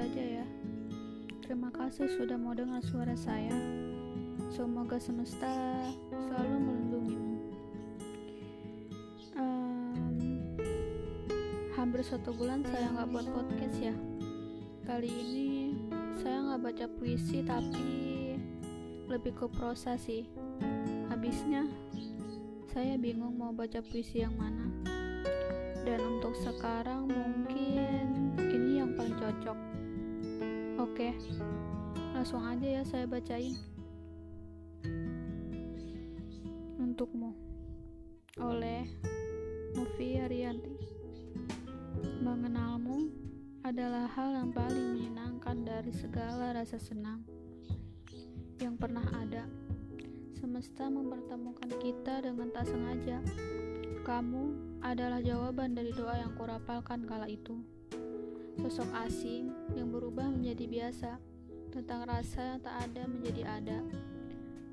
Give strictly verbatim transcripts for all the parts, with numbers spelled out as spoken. saja ya. Terima kasih sudah mau dengar suara saya. Semoga semesta selalu melindungimu. Um, hampir satu bulan saya nggak buat podcast ya. Kali ini saya nggak baca puisi, tapi lebih ke prosa sih. Habisnya saya bingung mau baca puisi yang mana. Dan untuk sekarang mungkin ini yang paling cocok. Oke, langsung aja ya saya bacain. Untukmu, oleh Nufi Ariyanti. Mengenalmu adalah hal yang paling menyenangkan dari segala rasa senang yang pernah ada. Semesta mempertemukan kita dengan tak sengaja. Kamu adalah jawaban dari doa yang kurapalkan kala itu. Sosok asing yang berubah menjadi biasa, tentang rasa yang tak ada menjadi ada.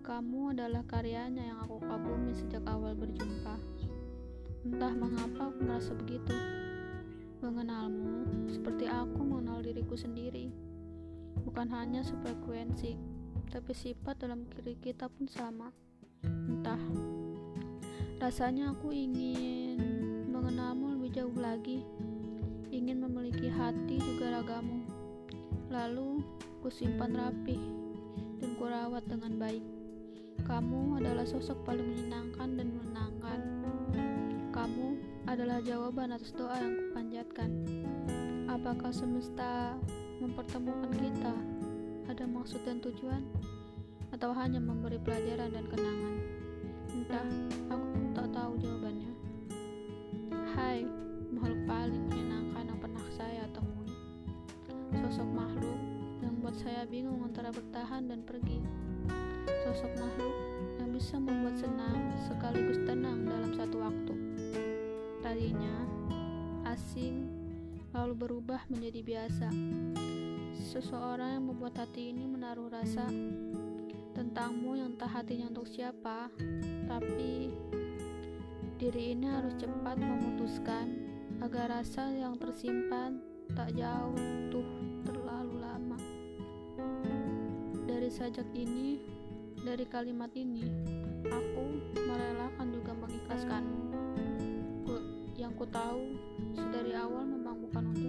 Kamu adalah karyanya yang aku kagumi sejak awal berjumpa. Entah mengapa aku merasa begitu. Mengenalmu seperti aku mengenal diriku sendiri. Bukan hanya sefrekuensi, tapi sifat dalam diri kita pun sama. Entah, rasanya aku ingin mengenalmu lebih jauh lagi, ingin memiliki hati juga ragamu. Lalu kusimpan rapih dan kurawat dengan baik. Kamu adalah sosok paling menyenangkan dan menenangkan. Kamu adalah jawaban atas doa yang kupanjatkan. Apakah semesta mempertemukan kita? Ada maksud dan tujuan? Atau hanya memberi pelajaran dan kenangan? Entah, aku pun tak tahu jawabannya. Hai, makhluk paling menyenangkan yang pernah saya temui. Sosok makhluk yang membuat saya bingung antara bertahan dan pergi. Sosok makhluk yang bisa membuat senang sekaligus tenang dalam satu waktu. Tadinya asing, lalu berubah menjadi biasa. Seseorang yang membuat hati ini menaruh rasa tentangmu yang tak hatinya untuk siapa, tapi diri ini harus cepat memutuskan agar rasa yang tersimpan tak jauh tuh terlalu lama. Dari sajak ini, dari kalimat ini, aku merelakan juga mengikhlaskanmu. Ku, yang ku tahu sedari awal memang bukan untuk